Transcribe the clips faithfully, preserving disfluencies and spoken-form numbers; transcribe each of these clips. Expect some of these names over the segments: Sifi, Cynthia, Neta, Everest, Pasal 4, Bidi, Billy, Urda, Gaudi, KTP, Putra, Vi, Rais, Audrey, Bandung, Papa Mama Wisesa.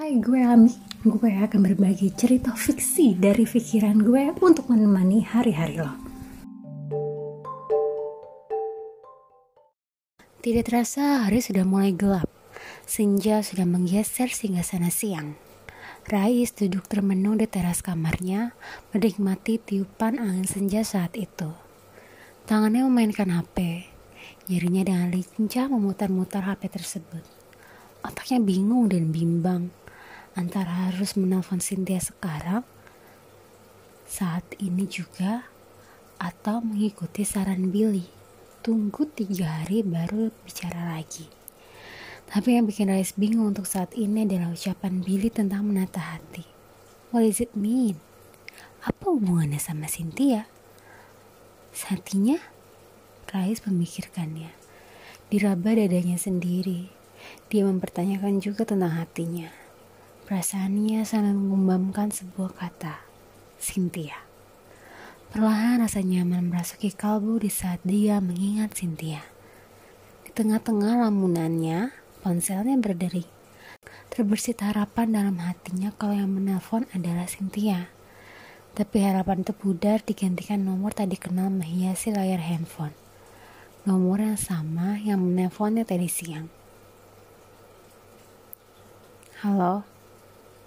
Hai, gue Ami. Gue akan berbagi cerita fiksi dari pikiran gue untuk menemani hari-hari lo. Tidak terasa hari sudah mulai gelap. Senja sudah menggeser singgasana siang. Rais duduk termenung di teras kamarnya, menikmati tiupan angin senja saat itu. Tangannya memainkan H P. Jarinya dengan lincah memutar-mutar H P tersebut. Otaknya bingung dan bimbang antara harus menelpon Cynthia sekarang, saat ini juga, atau mengikuti saran Billy. Tunggu tiga hari baru bicara lagi. Tapi yang bikin Rais bingung untuk saat ini adalah ucapan Billy tentang menata hati. What does it mean? Apa hubungannya sama Cynthia? Satinya? Rais memikirkannya. Diraba dadanya sendiri. Dia mempertanyakan juga tentang hatinya. Perasaannya sampai mengembamkan sebuah kata, Cynthia. Perlahan rasa nyaman merasuki kalbu di saat dia mengingat Cynthia. Di tengah-tengah lamunannya, ponselnya berdering. Terbersit harapan dalam hatinya kalau yang menelpon adalah Cynthia. Tapi harapan itu pudar digantikan nomor tak dikenal menghiasi layar handphone. Nomor yang sama yang menelponnya tadi siang. Halo,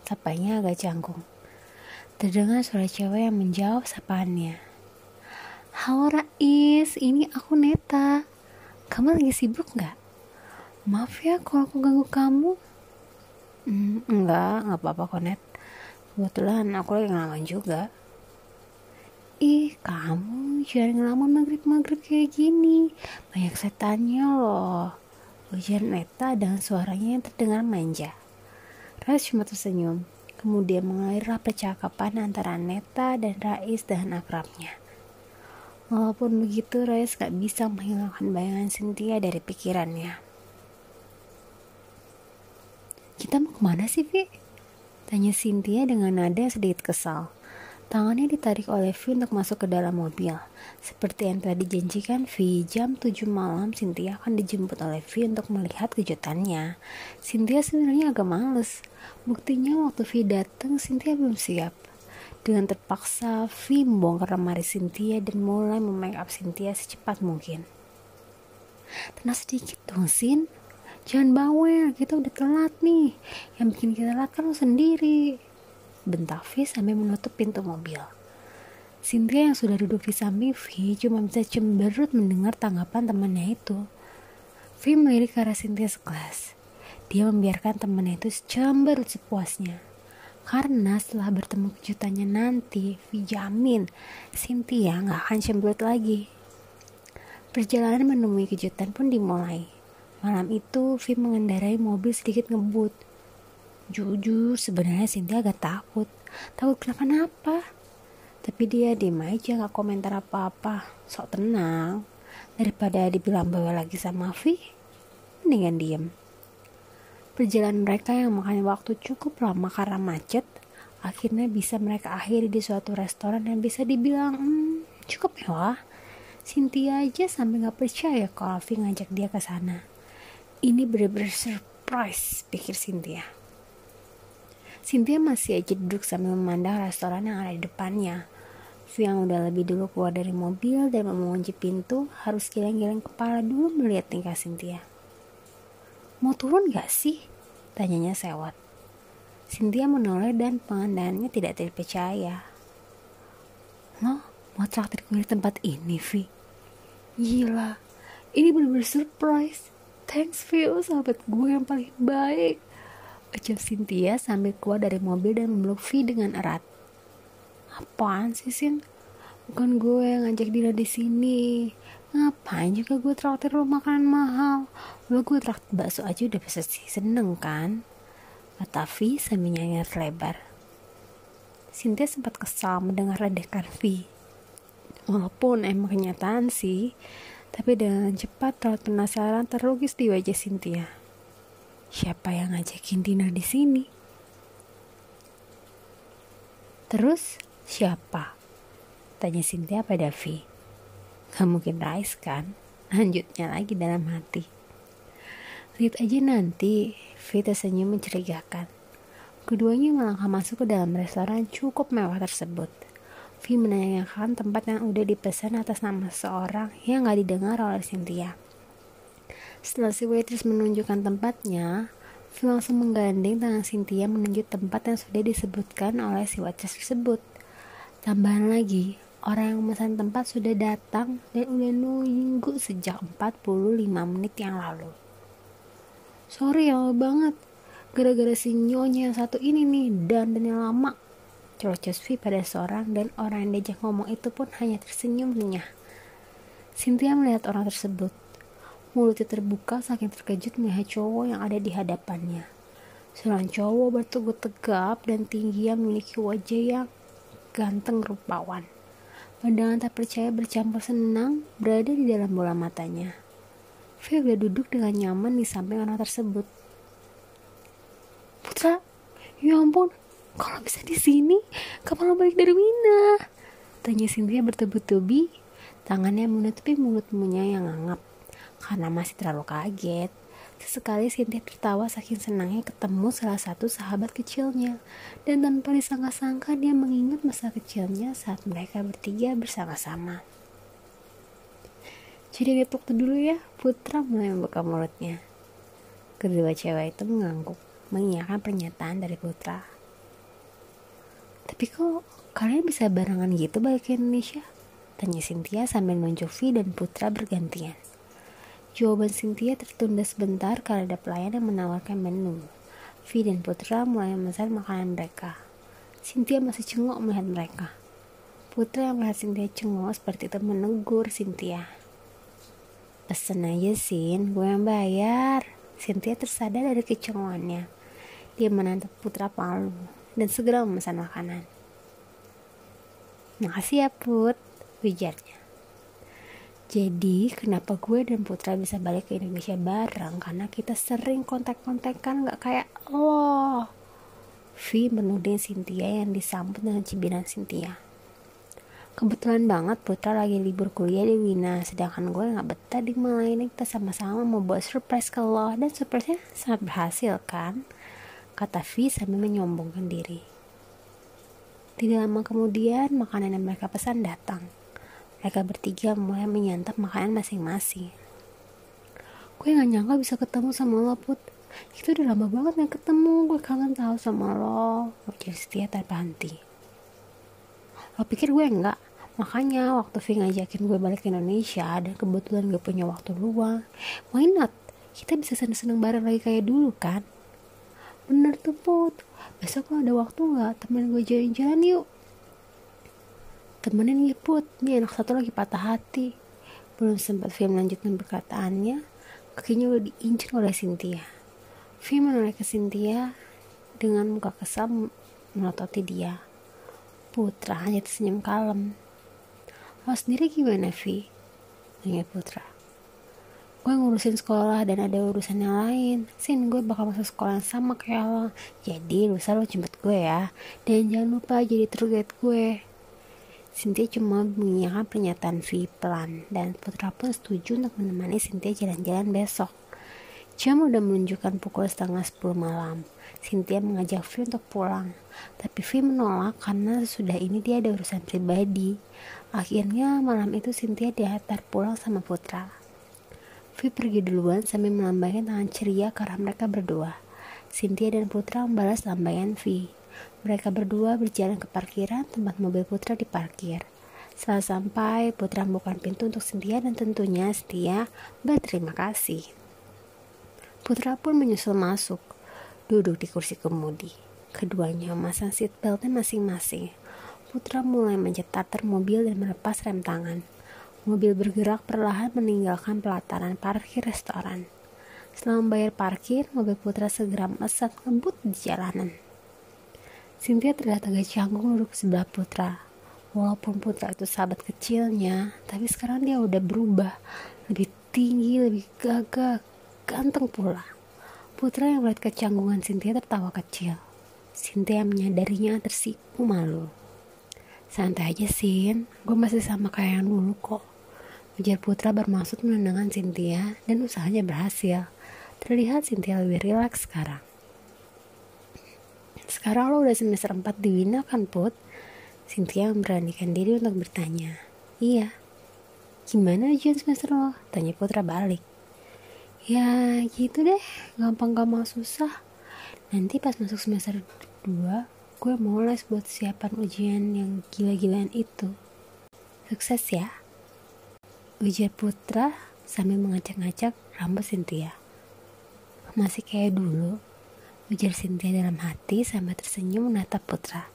sapanya agak canggung. Terdengar suara cewek yang menjawab sapaannya. Halo Rais, ini aku Neta. Kamu lagi sibuk gak? Maaf ya kalau aku ganggu kamu. Hmm, enggak, gak apa-apa kok Net. Kebetulan aku lagi ngelamun juga. Ih, kamu jangan ngelamun maghrib-maghrib kayak gini. Banyak setannya loh. Ujar Neta dengan suaranya yang terdengar manja. Rais cuma tersenyum. Kemudian mengalir percakapan antara Neta dan Rais dengan akrabnya. Walaupun begitu, Rais gak bisa menghilangkan bayangan Cynthia dari pikirannya. Kita mau kemana sih, Vi? Tanya Cynthia dengan nada yang sedikit kesal. Tangannya ditarik oleh Vi untuk masuk ke dalam mobil. Seperti yang telah dijanjikan Vi, jam tujuh malam Cynthia akan dijemput oleh Vi untuk melihat kejutannya. Cynthia sebenarnya agak males. Buktinya waktu Vi datang, Cynthia belum siap. Dengan terpaksa, Vi membongkar lemari Cynthia dan mulai memake up Cynthia secepat mungkin. Tenang sedikit dong, Sin. Jangan bawel, kita udah telat nih. Yang bikin kita telat kan lo sendiri. Bentak Vi sampai menutup pintu mobil. Cynthia yang sudah duduk di samping Vi cuma bisa cemberut mendengar tanggapan temannya itu. Vi melirik ke arah Cynthia sekelas. Dia membiarkan temannya itu cemberut sepuasnya. Karena setelah bertemu kejutannya nanti, Vi jamin Cynthia gak akan cemberut lagi. Perjalanan menemui kejutan pun dimulai. Malam itu, Vi mengendarai mobil sedikit ngebut. Jujur, sebenarnya Cynthia agak takut. Takut kenapa-napa. Tapi dia diam aja, gak komentar apa-apa. Sok tenang. Daripada dibilang bawa lagi sama Vi, mendingan diam. Perjalanan mereka yang makan waktu cukup lama karena macet, akhirnya bisa mereka akhiri di suatu restoran yang bisa dibilang hmm, cukup mewah. Cynthia aja sampai gak percaya kalau Vi ngajak dia ke sana. Ini benar-benar surprise, pikir Cynthia. Cynthia masih aja duduk sambil memandang restoran yang ada di depannya. Vi yang udah lebih dulu keluar dari mobil dan mau mengunci pintu, harus geleng-geleng kepala dulu melihat tingkah Cynthia. Mau turun gak sih? Tanyanya sewot. Cynthia menoleh dan pandangannya tidak terpercaya. Lo mau traktir gue di tempat ini, Vi? Gila, ini benar-benar surprise. Thanks Vio, sahabat gue yang paling baik, ucap Cynthia sambil keluar dari mobil dan memeluk Vi dengan erat. Apaan sih Sin? Bukan gue yang ngajak dia di sini. Ngapain juga gue traktir lo makanan mahal? Lo gue traktir bakso aja udah pasti seneng kan? Kata Vi sambil nyanyir lebar. Cynthia sempat kesal mendengar ledekan Vi. Walaupun emang kenyataan sih. Tapi dengan cepat terlalu penasaran terlukis di wajah Cynthia. Siapa yang ngajakin dinner di sini? Terus siapa? Tanya Cynthia pada Vi. Gak mungkin Rais kan? Lanjutnya lagi dalam hati. Lihat aja nanti, Vi tersenyum mencurigakan. Keduanya melangkah masuk ke dalam restoran cukup mewah tersebut. Vi menanyakan tempat yang udah dipesan atas nama seorang yang gak didengar oleh Cynthia. Setelah si waitress menunjukkan tempatnya, Vi langsung menggandeng tangan Cynthia menuju tempat yang sudah disebutkan oleh si waitress tersebut. Tambahan lagi, orang yang memesan tempat sudah datang dan udah nunggu sejak empat puluh lima menit yang lalu. Sorry ya banget, gara-gara si nyonya yang satu ini nih dan dan yang lama, cerocos Vi pada seorang, dan orang yang diajak ngomong itu pun hanya tersenyum renyah. Cynthia melihat orang tersebut, mulutnya terbuka saking terkejut melihat cowok yang ada di hadapannya. Seorang cowok bertubuh tegap dan tinggi yang memiliki wajah yang ganteng rupawan. Pandangan tak percaya bercampur senang berada di dalam bola matanya. Vi sudah duduk dengan nyaman di samping orang tersebut. Putra, ya ampun, kalau bisa di sini, kapan lo balik dari Wina? Tanya Cynthia bertubi-tubi, tangannya menutupi mulutnya yang ngangap karena masih terlalu kaget. Sesekali Cynthia tertawa saking senangnya ketemu salah satu sahabat kecilnya, dan tanpa disangka-sangka dia mengingat masa kecilnya saat mereka bertiga bersama-sama. Jadi lihat waktu dulu ya, Putra mulai membuka mulutnya. Kedua cewek itu mengangguk, mengiyakan pernyataan dari Putra. Tapi kok kalian bisa barengan gitu balik ke Indonesia? Tanya Cynthia sambil nunjuk Vi dan Putra bergantian. Jawaban Cynthia tertunda sebentar karena ada pelayan yang menawarkan menu. Vi dan Putra mulai memesan makanan mereka. Cynthia masih cengok melihat mereka. Putra yang melihat Cynthia cengok seperti itu menegur Cynthia. Pesen aja Sin, gue yang bayar. Cynthia tersadar dari kecengokannya. Dia menatap Putra palu dan segera memesan makanan. Makasih ya Put, ujarnya. Jadi kenapa gue dan Putra bisa balik ke Indonesia bareng? Karena kita sering kontak-kontakan, gak kayak lo. Vi menuding Cynthia yang disambut dengan cibiran Cynthia. Kebetulan banget Putra lagi libur kuliah di Wina, sedangkan gue gak betah di Malaysia. Kita sama-sama mau buat surprise ke lo, dan surprise-nya sangat berhasil kan, kata Vi sambil menyombongkan diri. Tidak lama kemudian makanan yang mereka pesan datang. Mereka bertiga mulai menyantap makanan masing-masing. Gue gak nyangka bisa ketemu sama lo Put, itu udah lama banget gak ketemu, gue kangen tahu sama lo, ujar Setia tanpa henti. Lo pikir gue enggak? Makanya waktu Vi ngajakin gue balik ke Indonesia dan kebetulan gue punya waktu luang, why not? Kita bisa seneng-seneng bareng lagi kayak dulu kan? Bener tuh Put, besok lo ada waktu gak? Temen gue jalan-jalan yuk. Temenin ya Put, ini anak satu lagi patah hati. Belum sempat Vi melanjutkan perkataannya, kakinya udah diinjak oleh Cynthia. Vi menoleh ke Cynthia dengan muka kesal melototi dia. Putra hanya tersenyum kalem. Lo sendiri gimana Vi? Tanya Putra. Gue ngurusin sekolah dan ada urusan yang lain. Sin, gue bakal masuk sekolah sama kayak lo, jadi lusa lo jemput gue ya, dan jangan lupa jadi target gue. Cynthia cuma mengiyakan pernyataan Vi pelan, dan Putra pun setuju untuk menemani Cynthia jalan-jalan besok. Jam udah menunjukkan pukul setengah sepuluh malam. Cynthia mengajak Vi untuk pulang, tapi Vi menolak karena sesudah ini dia ada urusan pribadi. Akhirnya malam itu Cynthia diantar pulang sama Putra. Vi pergi duluan sambil melambaikan tangan ceria ke arah mereka berdua. Cynthia dan Putra membalas lambaian Vi. Mereka berdua berjalan ke parkiran tempat mobil Putra diparkir. Setelah sampai, Putra membuka pintu untuk Cynthia dan tentunya Cynthia berterima kasih. Putra pun menyusul masuk, duduk di kursi kemudi. Keduanya memasang seatbeltnya masing-masing. Putra mulai mencet starter mobil dan melepas rem tangan. Mobil bergerak perlahan meninggalkan pelataran parkir restoran. Setelah membayar parkir, mobil Putra segera melesat ngebut di jalanan. Cynthia terlihat agak canggung duduk sebelah Putra. Walaupun Putra itu sahabat kecilnya, tapi sekarang dia udah berubah, lebih tinggi, lebih gagah, ganteng pula. Putra yang melihat kecanggungan Cynthia tertawa kecil. Cynthia menyadarinya tersipu malu. Santai aja Sin, gue masih sama kayak yang dulu kok, ujar Putra bermaksud menenangkan Cynthia, dan usahanya berhasil. Terlihat Cynthia lebih rileks sekarang. Sekarang lo udah semester empat di Wina kan, Put? Cynthia memberanikan diri untuk bertanya. Iya. Gimana ujian semester lo? Tanya Putra balik. Ya gitu deh, gampang-gampang susah. Nanti pas masuk semester dua, gue mau les buat siapan ujian yang gila-gilaan itu. Sukses ya, ujar Putra sambil mengacak-ngacak rambut Cynthia. Masih kayak dulu, ujar Cynthia dalam hati sambil tersenyum menatap Putra.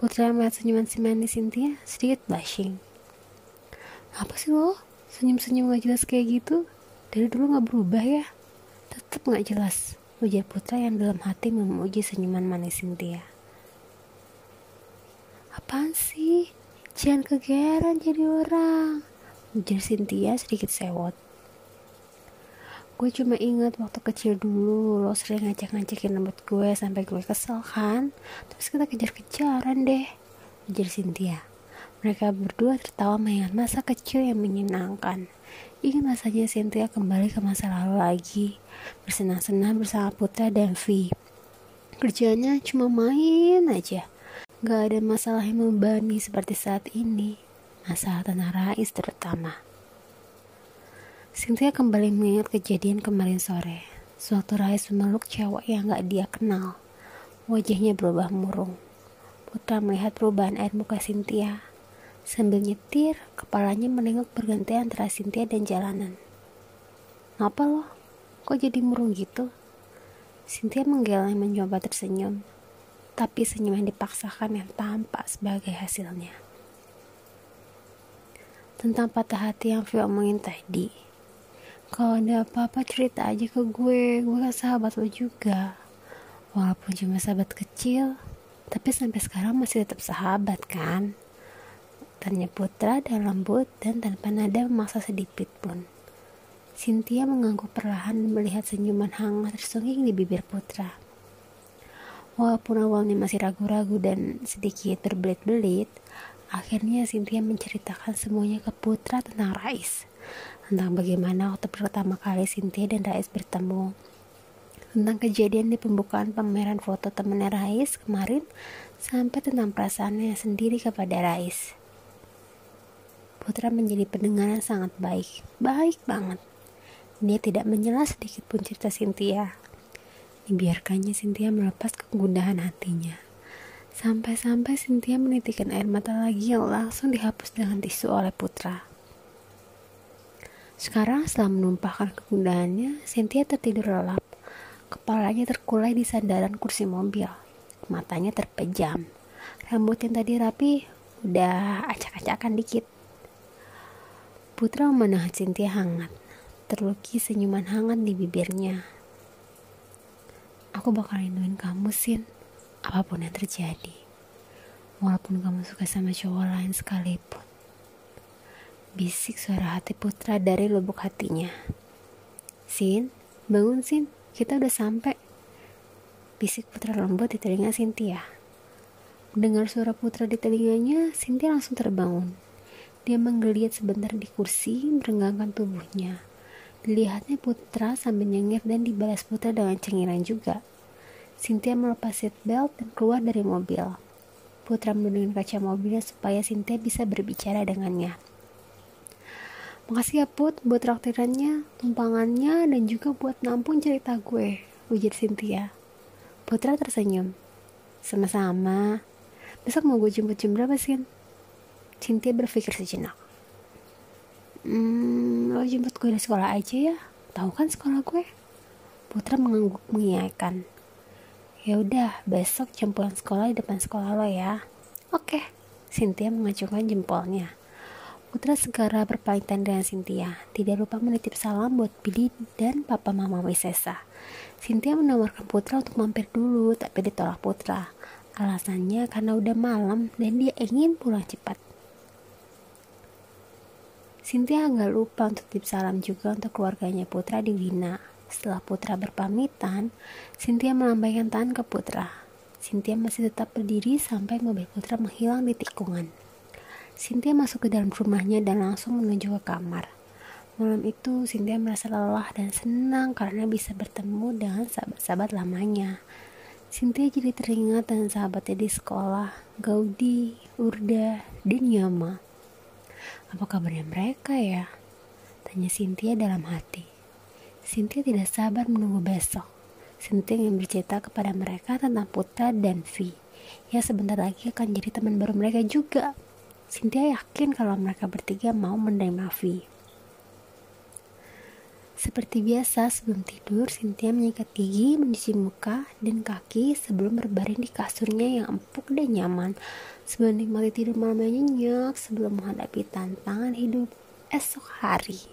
Putra melihat senyuman si manis Cynthia sedikit blushing. Apa sih lo, senyum-senyum gak jelas kayak gitu? Dari dulu gak berubah ya? Tetep gak jelas, ujar Putra yang dalam hati memuji senyuman manis Cynthia. Apaan sih? Jangan kegeran jadi orang, ujar Cynthia sedikit sewot. Gue cuma ingat waktu kecil dulu lo sering ngajak-ngajakin rambut gue sampai gue kesel kan, terus kita kejar-kejaran deh, ujar Cynthia. Mereka berdua tertawa mengingat masa kecil yang menyenangkan. Ingat rasanya Cynthia kembali ke masa lalu lagi, bersenang-senang bersama Putra dan Vi. Kerjanya cuma main aja, gak ada masalah yang membebani seperti saat ini, masalah tanah Rais terutama. Cynthia kembali mengingat kejadian kemarin sore. Suatu Rais memeluk cewek yang gak dia kenal. Wajahnya berubah murung. Putra melihat perubahan air muka Cynthia. Sambil nyetir, kepalanya menengok bergantian antara Cynthia dan jalanan. Ngapa lo? Kok jadi murung gitu? Cynthia menggeleng mencoba tersenyum. Tapi senyuman dipaksakan yang tampak sebagai hasilnya. Tentang patah hati yang Vi omongin tadi. Kalau ada apa-apa cerita aja ke gue, gue kan sahabat lo juga. Walaupun cuma sahabat kecil, tapi sampai sekarang masih tetap sahabat kan? Tanya Putra dengan lembut dan tanpa nada memaksa sedikit pun. Cynthia mengangguk perlahan dan melihat senyuman hangat tersungging di bibir Putra. Walaupun awalnya masih ragu-ragu dan sedikit berbelit-belit, akhirnya Cynthia menceritakan semuanya ke Putra tentang Rais. Tentang bagaimana waktu pertama kali Cynthia dan Rais bertemu, tentang kejadian di pembukaan pameran foto temannya Rais kemarin, sampai tentang perasaannya sendiri kepada Rais. Putra menjadi pendengaran sangat baik, baik banget. Dia tidak menyela sedikit pun cerita Cynthia. Dibiarkannya Cynthia melepas kegundahan hatinya. Sampai-sampai Cynthia menitikkan air mata lagi yang langsung dihapus dengan tisu oleh Putra. Sekarang setelah menumpahkan kegundahannya, Cynthia tertidur lelap. Kepalanya terkulai di sandaran kursi mobil. Matanya terpejam. Rambut yang tadi rapi udah acak-acakan dikit. Putra menahan Cynthia hangat. Terlukis senyuman hangat di bibirnya. Aku bakal rinduin kamu, Sin. Apapun yang terjadi. Walaupun kamu suka sama cowok lain sekalipun. Bisik suara hati Putra dari lubuk hatinya. Sin, bangun Sin, kita udah sampai. Bisik Putra lembut di telinga Cynthia. Mendengar suara Putra di telinganya, Cynthia langsung terbangun. Dia menggeliat sebentar di kursi, merenggangkan tubuhnya. Dilihatnya Putra sambil nyengir dan dibalas Putra dengan cengiran juga. Cynthia melepas seatbelt dan keluar dari mobil. Putra menundukkan kaca mobilnya supaya Cynthia bisa berbicara dengannya. Makasih ya Put buat traktirannya, tumpangannya, dan juga buat nampung cerita gue, ujar Cynthia. Putra tersenyum. Sama-sama. Besok mau gue jemput jam berapa, Sin? Cynthia berpikir sejenak. Hmm, lo jemput gue dari sekolah aja ya. Tahu kan sekolah gue? Putra mengangguk mengiyakan. Ya udah, besok jam pulang sekolah di depan sekolah lo ya. Oke. Cynthia mengacungkan jempolnya. Putra segera berpamitan dengan Cynthia, tidak lupa menitip salam buat Bidi dan Papa Mama Wisesa. Cynthia menawarkan Putra untuk mampir dulu, tapi ditolak Putra. Alasannya karena udah malam dan dia ingin pulang cepat. Cynthia nggak lupa untuk titip salam juga untuk keluarganya Putra di Wina. Setelah Putra berpamitan, Cynthia melambaikan tangan ke Putra. Cynthia masih tetap berdiri sampai mobil Putra menghilang di tikungan. Cynthia masuk ke dalam rumahnya dan langsung menuju ke kamar. Malam itu Cynthia merasa lelah dan senang karena bisa bertemu dengan sahabat-sahabat lamanya. Cynthia jadi teringat dengan sahabatnya di sekolah, Gaudi, Urda, dan Nyama. Apa kabarnya mereka ya? Tanya Cynthia dalam hati. Cynthia tidak sabar menunggu besok. Cynthia ingin bercerita kepada mereka tentang Putra dan Vi. Ya, sebentar lagi akan jadi teman baru mereka juga. Cynthia yakin kalau mereka bertiga mau menerima Vi. Seperti biasa, sebelum tidur, Cynthia menyikat gigi, mencuci muka dan kaki sebelum berbaring di kasurnya yang empuk dan nyaman. Sebelum nikmati tidur malam yang nyenyak, sebelum menghadapi tantangan hidup esok hari.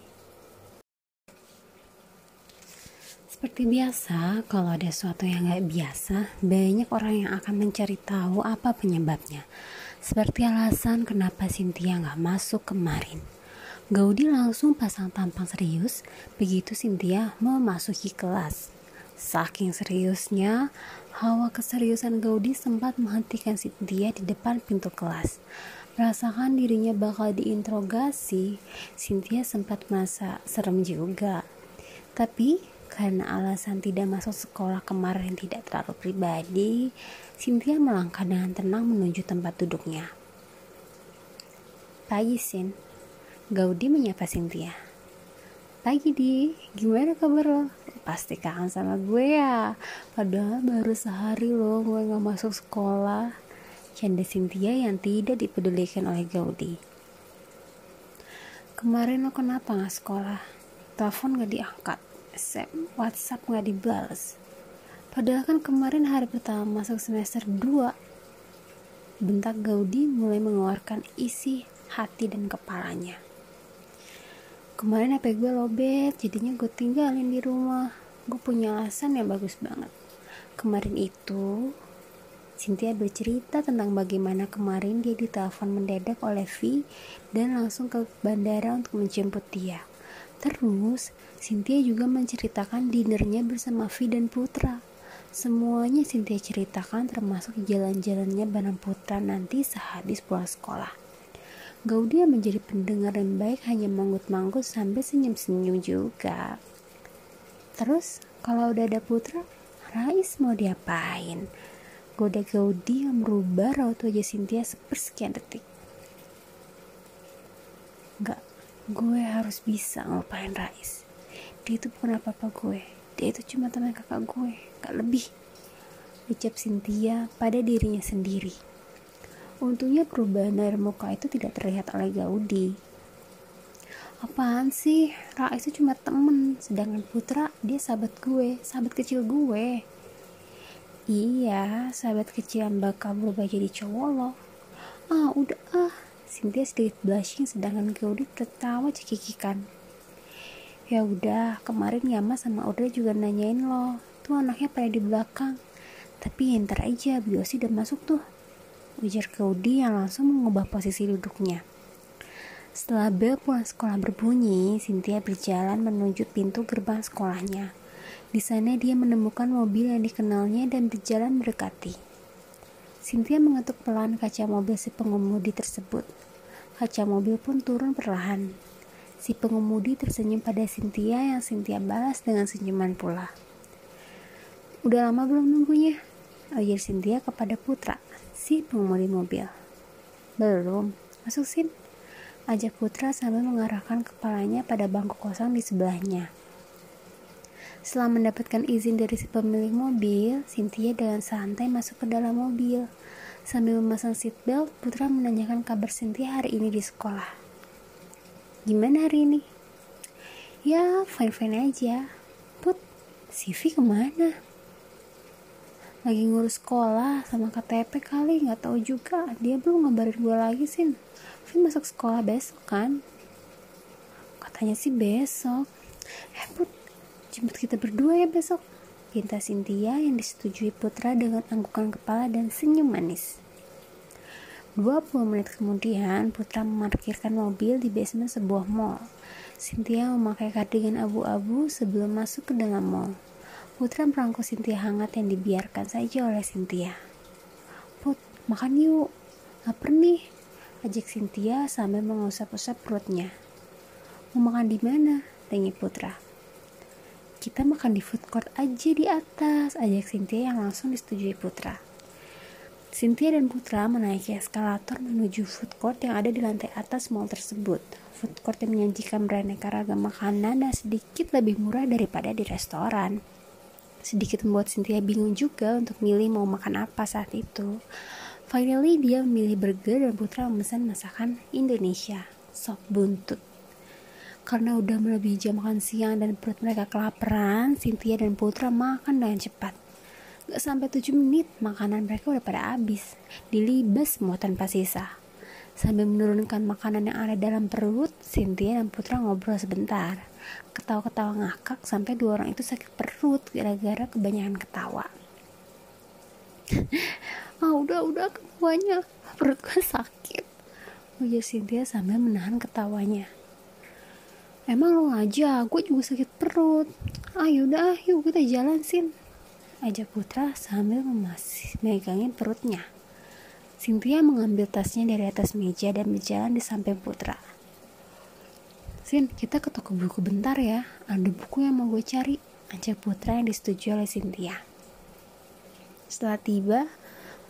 Seperti biasa, kalau ada sesuatu yang gak biasa, banyak orang yang akan mencari tahu apa penyebabnya. Seperti alasan kenapa Cynthia gak masuk kemarin. Gaudi langsung pasang tampang serius begitu Cynthia memasuki kelas. Saking seriusnya, hawa keseriusan Gaudi sempat menghentikan Cynthia di depan pintu kelas. Merasakan dirinya bakal diinterogasi, Cynthia sempat merasa serem juga. Tapi karena alasan tidak masuk sekolah kemarin tidak terlalu pribadi, Cynthia melangkah dengan tenang menuju tempat duduknya. Pagi, Sin. Gaudi menyapa Cynthia. Pagi Di, gimana kabar lo? Pasti kangen sama gue ya. Padahal baru sehari lo gue gak masuk sekolah. Canda Cynthia yang tidak dipedulikan oleh Gaudi. Kemarin lo kenapa gak sekolah? Telepon gak diangkat, S M, WhatsApp gak dibales. Padahal kan kemarin hari pertama masuk semester dua. Bentak Gaudi mulai mengeluarkan isi hati dan kepalanya. Kemarin H P gue lobet, jadinya gue tinggalin di rumah. Gue punya alasan yang bagus banget. Kemarin itu, Cynthia bercerita tentang bagaimana kemarin dia ditelepon mendadak oleh Vi dan langsung ke bandara untuk menjemput dia. Terus, Cynthia juga menceritakan dinernya bersama Vi dan Putra. Semuanya Cynthia ceritakan termasuk jalan-jalannya bareng Putra nanti sehabis pulang sekolah. Gaudi menjadi pendengar yang baik hanya manggut-manggut sambil senyum-senyum juga. Terus, kalau udah ada Putra, Rais mau diapain? Goda Gaudi yang merubah raut wajah Cynthia sepersekian detik. Enggak, gue harus bisa ngelupain Rais. Dia itu bukan apa-apa gue. Dia itu cuma teman kakak gue, gak lebih. Ucap Cynthia pada dirinya sendiri. Untungnya perubahan dari muka itu tidak terlihat oleh Gaudi. Apaan sih? Rais itu cuma temen, sedangkan Putra dia sahabat gue, sahabat kecil gue. Iya, sahabat kecil yang bakal berubah jadi cowok loh. Ah, udah ah. Cynthia sedikit blushing sedangkan Gaudi tertawa cekikikan. Ya udah, kemarin Nyama sama Audrey juga nanyain loh. Tuh anaknya pada di belakang. Tapi ntar aja, beliau sih udah masuk tuh. Ujar Gaudi yang langsung mengubah posisi duduknya. Setelah bel pulang sekolah berbunyi, Cynthia berjalan menuju pintu gerbang sekolahnya. Di sana dia menemukan mobil yang dikenalnya dan berjalan mendekati. Cynthia mengetuk pelan kaca mobil si pengemudi tersebut. Kaca mobil pun turun perlahan. Si pengemudi tersenyum pada Cynthia yang Cynthia balas dengan senyuman pula. Udah lama belum nunggunya? Ujar Cynthia kepada Putra, si pengemudi mobil. Belum, masuk Sin. Ajak Putra sambil mengarahkan kepalanya pada bangku kosong di sebelahnya. Setelah mendapatkan izin dari si pemilik mobil, Cynthia dengan santai masuk ke dalam mobil. Sambil memasang seatbelt, Putra menanyakan kabar Cynthia hari ini di sekolah. Gimana hari ini? Ya, fine-fine aja. Put, Sifi kemana? Lagi ngurus sekolah sama K T P kali, nggak tahu juga. Dia belum ngabarin gue lagi, Sin. Fin masuk sekolah besok kan? Katanya sih besok. Eh Put, jemput kita berdua ya besok. Pinta Cynthia yang disetujui Putra dengan anggukan kepala dan senyum manis. dua puluh menit kemudian, Putra memarkirkan mobil di basement sebuah mall. Cynthia memakai kardigan abu-abu sebelum masuk ke dalam mall. Putra merangkul Cynthia hangat yang dibiarkan saja oleh Cynthia. Put, makan yuk. Laper nih. Ajak Cynthia sambil mengusap-usap perutnya. Mau makan di mana? Tanya Putra. kita makan di food court aja di atas, ajak Cynthia yang langsung disetujui Putra. Cynthia dan Putra menaiki eskalator menuju food court yang ada di lantai atas mall tersebut. Food court yang menyajikan beraneka ragam makanan dan sedikit lebih murah daripada di restoran. Sedikit membuat Cynthia bingung juga untuk milih mau makan apa saat itu. Finally, dia memilih burger dan Putra memesan masakan Indonesia, sop buntut. Karena udah melebihi jam makan siang dan perut mereka kelaparan, Cynthia dan Putra makan dengan cepat. Gak sampai tujuh menit, makanan mereka udah pada habis, dilibas semua tanpa sisa. Sambil menurunkan makanan yang ada dalam perut, Cynthia dan Putra ngobrol sebentar. Ketawa-ketawa ngakak sampai dua orang itu sakit perut gara-gara kebanyakan ketawa. Ah udah-udah ketawanya, perut gue sakit, ujar Cynthia sambil menahan ketawanya. Emang lo aja, gue juga sakit perut. Ah yaudah, yuk kita jalan, Sin, ajak Putra sambil memasih megangin perutnya. Cynthia mengambil tasnya dari atas meja dan berjalan di samping Putra. Sin, kita ke toko buku bentar ya, ada buku yang mau gue cari, ajak Putra yang disetujui oleh Cynthia. Setelah tiba,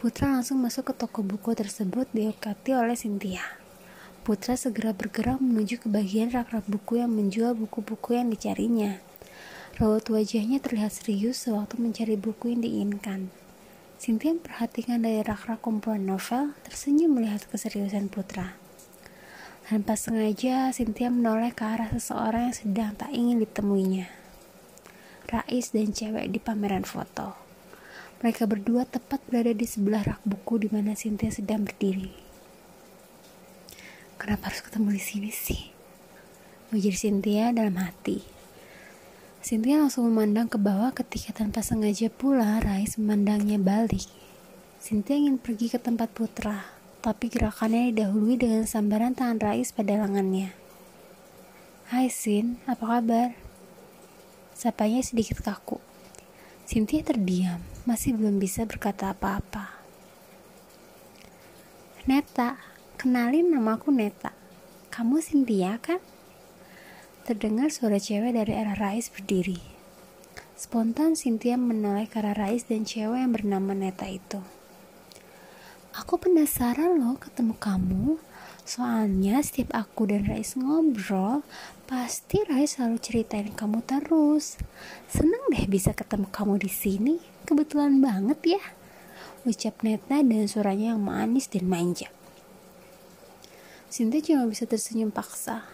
Putra langsung masuk ke toko buku tersebut diikati oleh Cynthia. Putra segera bergerak menuju ke bagian rak-rak buku yang menjual buku-buku yang dicarinya. Raut wajahnya terlihat serius sewaktu mencari buku yang diinginkan. Cynthia memperhatikan dari rak-rak kumpulan novel, tersenyum melihat keseriusan Putra. Tanpa sengaja, Cynthia menoleh ke arah seseorang yang sedang tak ingin ditemuinya. Rais dan cewek di pameran foto. Mereka berdua tepat berada di sebelah rak buku di mana Cynthia sedang berdiri. Kenapa harus ketemu di sini sih? Ujar Cynthia dalam hati. Cynthia langsung memandang ke bawah ketika tanpa sengaja pula Rais memandangnya balik. Cynthia ingin pergi ke tempat Putra, tapi gerakannya didahului dengan sambaran tangan Rais pada lengannya. Hai Sin, apa kabar? Sapanya sedikit kaku. Cynthia terdiam, masih belum bisa berkata apa-apa. Neta, kenalin namaku Neta. Kamu Cynthia kan? Terdengar suara cewek dari arah Rais berdiri. Spontan Cynthia menoleh ke arah Rais dan cewek yang bernama Neta itu. Aku penasaran loh ketemu kamu, soalnya setiap aku dan Rais ngobrol, pasti Rais selalu ceritain kamu terus. Seneng deh bisa ketemu kamu di sini, kebetulan banget ya, ucap Neta dan suaranya yang manis dan manja. Cynthia cuma bisa tersenyum paksa.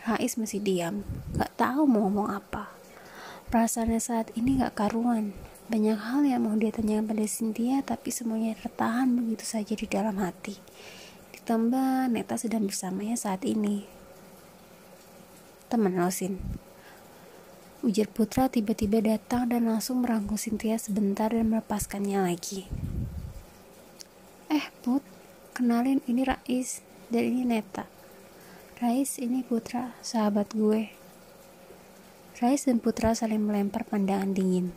Rais masih diam, gak tahu mau ngomong apa. Perasaannya saat ini gak karuan. Banyak hal yang mau dia tanyakan pada Cynthia, tapi semuanya tertahan begitu saja di dalam hati. Ditambah Neta sedang bersamanya saat ini. Teman lo, Sin, ujar Putra tiba-tiba datang dan langsung merangkul Cynthia sebentar dan melepaskannya lagi. Eh Put, kenalin ini Rais dan ini Neta. Rais, ini Putra, sahabat gue. Rais dan Putra saling melempar pandangan dingin.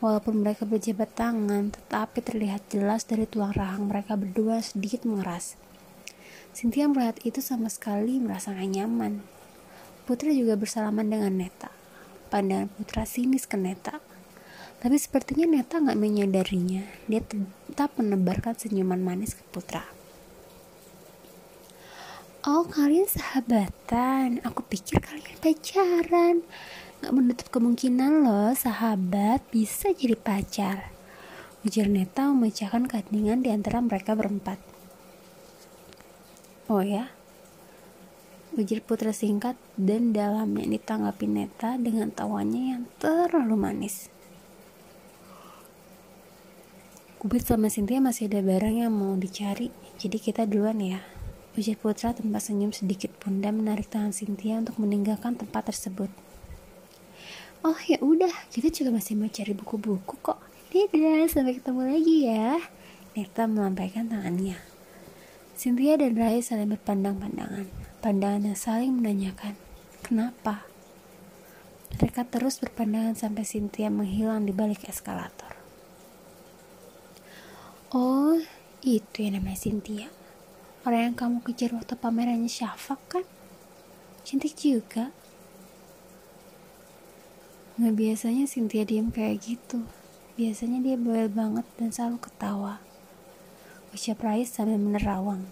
Walaupun mereka berjabat tangan, tetapi terlihat jelas dari tulang rahang mereka berdua sedikit mengeras. Cynthia melihat itu sama sekali merasa gak nyaman. Putra juga bersalaman dengan Neta. Pandangan Putra sinis ke Neta. Tapi sepertinya Neta gak menyadarinya. Dia tetap menebarkan senyuman manis ke Putra. Oh, kalian sahabatan. Aku pikir kalian pacaran. Gak menutup kemungkinan loh sahabat bisa jadi pacar, ujar Neta memecahkan keheningan di antara mereka berempat. Oh ya? Ujar Putra singkat dan dalamnya ditanggapi Neta dengan tawanya yang terlalu manis. Kubit sama Cynthia masih ada barang yang mau dicari, jadi kita duluan ya, ujar Putra tanpa senyum sedikit pun dan menarik tangan Cynthia untuk meninggalkan tempat tersebut. Oh ya udah, kita juga masih mau cari buku-buku kok. Dadah, sampai ketemu lagi ya. Neta melambaikan tangannya. Cynthia dan Rais saling berpandang-pandangan. Pandangan yang saling menanyakan, kenapa? Mereka terus berpandangan sampai Cynthia menghilang di balik eskalator. Oh, itu yang namanya Cynthia. Orang yang kamu kejar waktu pamerannya Syafak kan? Cantik juga. Nggak biasanya Cynthia diem kayak gitu. Biasanya dia bawel banget dan selalu ketawa. Ucap Rais sambil menerawang.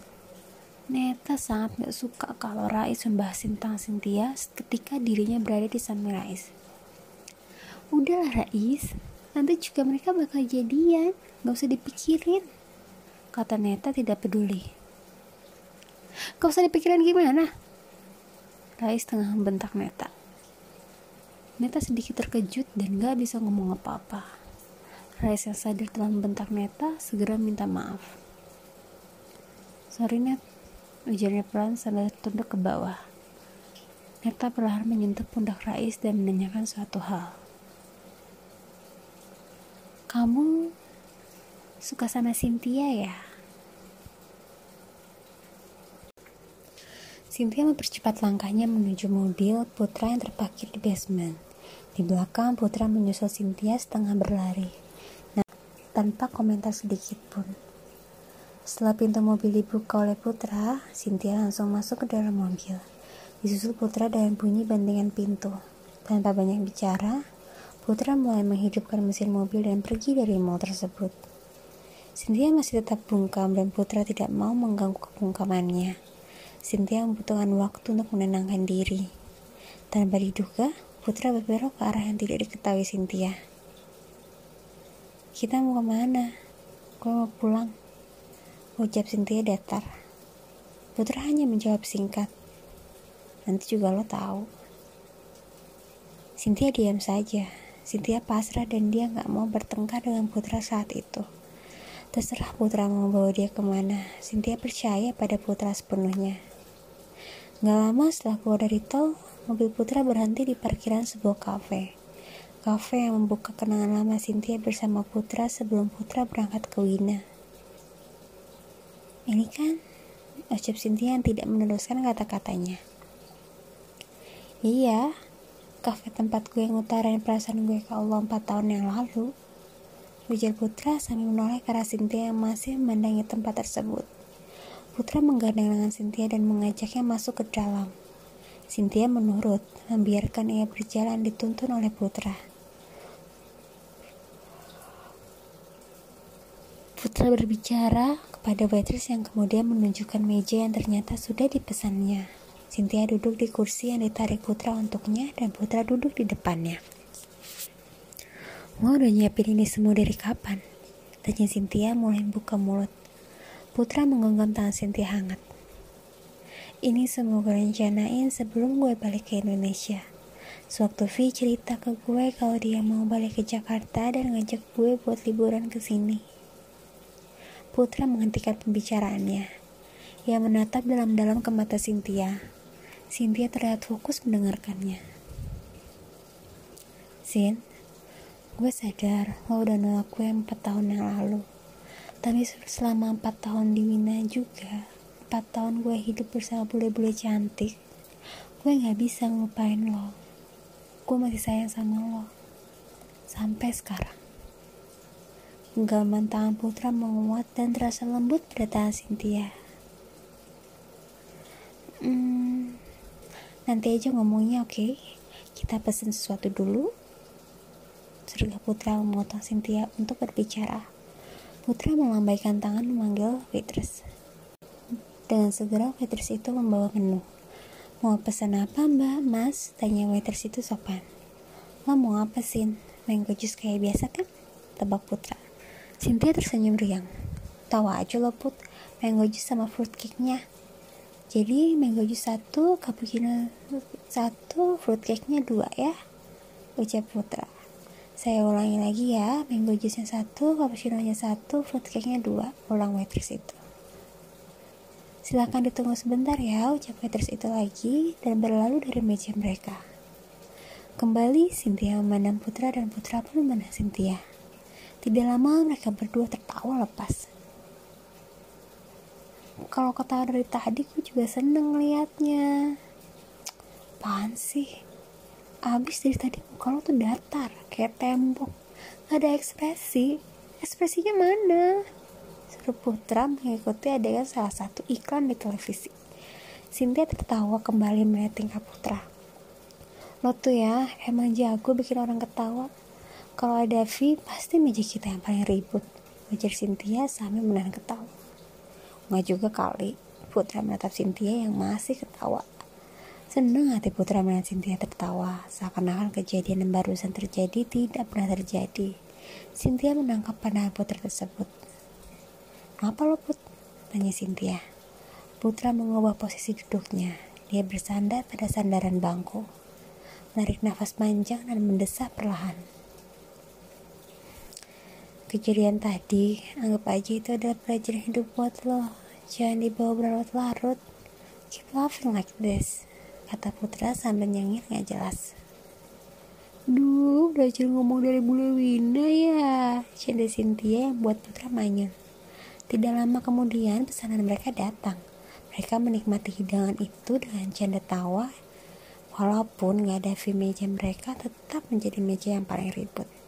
Neta sangat gak suka kalau Rais membahas tentang Cynthia ketika dirinya berada di samping Rais. Udahlah Rais, nanti juga mereka bakal jadian, gak usah dipikirin, kata Neta tidak peduli. Gak usah dipikirin gimana? Rais tengah membentak Neta. Neta sedikit terkejut dan gak bisa ngomong apa-apa. Rais yang sadar telah membentak Neta segera minta maaf. Sorry Net, ujarnya pelan sambil tunduk ke bawah. Neta perlahan menyentuh pundak Rais dan menanyakan suatu hal. Kamu suka sama Cynthia ya? Cynthia mempercepat langkahnya menuju mobil Putra yang terparkir di basement. Di belakang Putra menyusul Cynthia setengah berlari tanpa komentar sedikit pun. Setelah pintu mobil dibuka oleh Putra, Cynthia langsung masuk ke dalam mobil. Disusul Putra dengan bunyi bantingan pintu. Tanpa banyak bicara, Putra mulai menghidupkan mesin mobil dan pergi dari mal tersebut. Cynthia masih tetap bungkam dan Putra tidak mau mengganggu kebungkamannya. Cynthia membutuhkan waktu untuk menenangkan diri. Tanpa diduga, Putra berbelok ke arah yang tidak diketahui Cynthia. Kita mau kemana? Gue mau pulang, ucap Cynthia datar. Putra hanya menjawab singkat. Nanti juga lo tahu. Cynthia diam saja. Cynthia pasrah dan dia gak mau bertengkar dengan Putra saat itu. Terserah Putra mau bawa dia kemana. Cynthia percaya pada Putra sepenuhnya. Gak lama setelah keluar dari tol, mobil Putra berhenti di parkiran sebuah kafe. Kafe yang membuka kenangan lama Cynthia bersama Putra sebelum Putra berangkat ke Wina. Ini kan, ucap Cynthia yang tidak meneruskan kata-katanya. Iya, kafe tempat gue yang ngutarain perasaan gue ke Allah empat tahun yang lalu, ujar Putra sambil menoleh ke arah Cynthia yang masih memandangi tempat tersebut. Putra menggandeng lengan Cynthia dan mengajaknya masuk ke dalam. Cynthia menurut, membiarkan ia berjalan dituntun oleh Putra. Putra berbicara kepada waitress yang kemudian menunjukkan meja yang ternyata sudah dipesannya. Cynthia duduk di kursi yang ditarik Putra untuknya dan Putra duduk di depannya. Mau udah nyiapin ini semua dari kapan? Tanya Cynthia mulai buka mulut. Putra menggenggam tangan Cynthia hangat. Ini semua gue rencanain sebelum gue balik ke Indonesia. Sewaktu Vi cerita ke gue kalau dia mau balik ke Jakarta dan ngajak gue buat liburan ke sini. Putra menghentikan pembicaraannya. Ia menatap dalam-dalam ke mata Cynthia. Cynthia terlihat fokus mendengarkannya. Sin, gue sadar lo udah nolak gue empat tahun yang lalu. Tapi selama empat tahun di Wina juga, empat tahun gue hidup bersama bule-bule cantik, gue gak bisa ngelupain lo. Gue masih sayang sama lo. Sampai sekarang. Genggaman tangan Putra menguat dan terasa lembut pada tangan Cynthia. Hmm, nanti aja ngomongnya, oke? Okay? Kita pesen sesuatu dulu. Serunya Putra memotong Cynthia untuk berbicara. Putra melambaikan tangan memanggil waitress. Dengan segera waitress itu membawa menu. Mau pesan apa mbak, mas? Tanya waitress itu sopan. Lo mau apa Sin? Mango juice kayak biasa kan? Tebak Putra. Cynthia tersenyum riang. Tawa aja lo Put, mango juice sama fruit cake-nya. Jadi mango juice satu, cappuccino satu, fruit cake-nya dua ya, ucap Putra. Saya ulangi lagi ya, mango juice-nya satu, cappuccino-nya satu, fruit cake-nya dua, ulang waitress itu. Silahkan ditunggu sebentar ya, ucap waitress itu lagi dan berlalu dari meja mereka. Kembali Cynthia memandang Putra dan Putra pun memandang Cynthia. Tidak lama mereka berdua tertawa lepas. Kalau ketawa dari tadi gue juga seneng ngeliatnya. Apaan sih? Abis dari tadi muka lo tuh datar, kayak tembok. Gak ada ekspresi. Ekspresinya mana? Seru Putra mengikuti adegan salah satu iklan di televisi. Cynthia tertawa kembali melihat tingkah Putra. Lo tuh ya emang jago bikin orang ketawa. Kalau ada Vi pasti meja kita yang paling ribut, ujar Cynthia sambil menahan ketawa. Nggak juga kali, Putra menatap Cynthia yang masih ketawa. Senang hati Putra melihat Cynthia tertawa, seakan-akan kejadian yang barusan terjadi tidak pernah terjadi. Cynthia menangkap pandangan Putra tersebut. Apa lo Put? Tanya Cynthia. Putra mengubah posisi duduknya. Dia bersandar pada sandaran bangku, menarik nafas panjang dan mendesah perlahan. Kejadian tadi, anggap aja itu adalah pelajaran hidup buat lo. Jangan dibawa berlarut-larut. Keep laughing like this, kata Putra sambil nyengir nggak jelas. Duh, belajar ngomong dari Bulewina ya, canda Cynthia yang buat Putra manyun. Tidak lama kemudian pesanan mereka datang. Mereka menikmati hidangan itu dengan canda tawa. Walaupun gak ada Vi, meja mereka tetap menjadi meja yang paling ribut.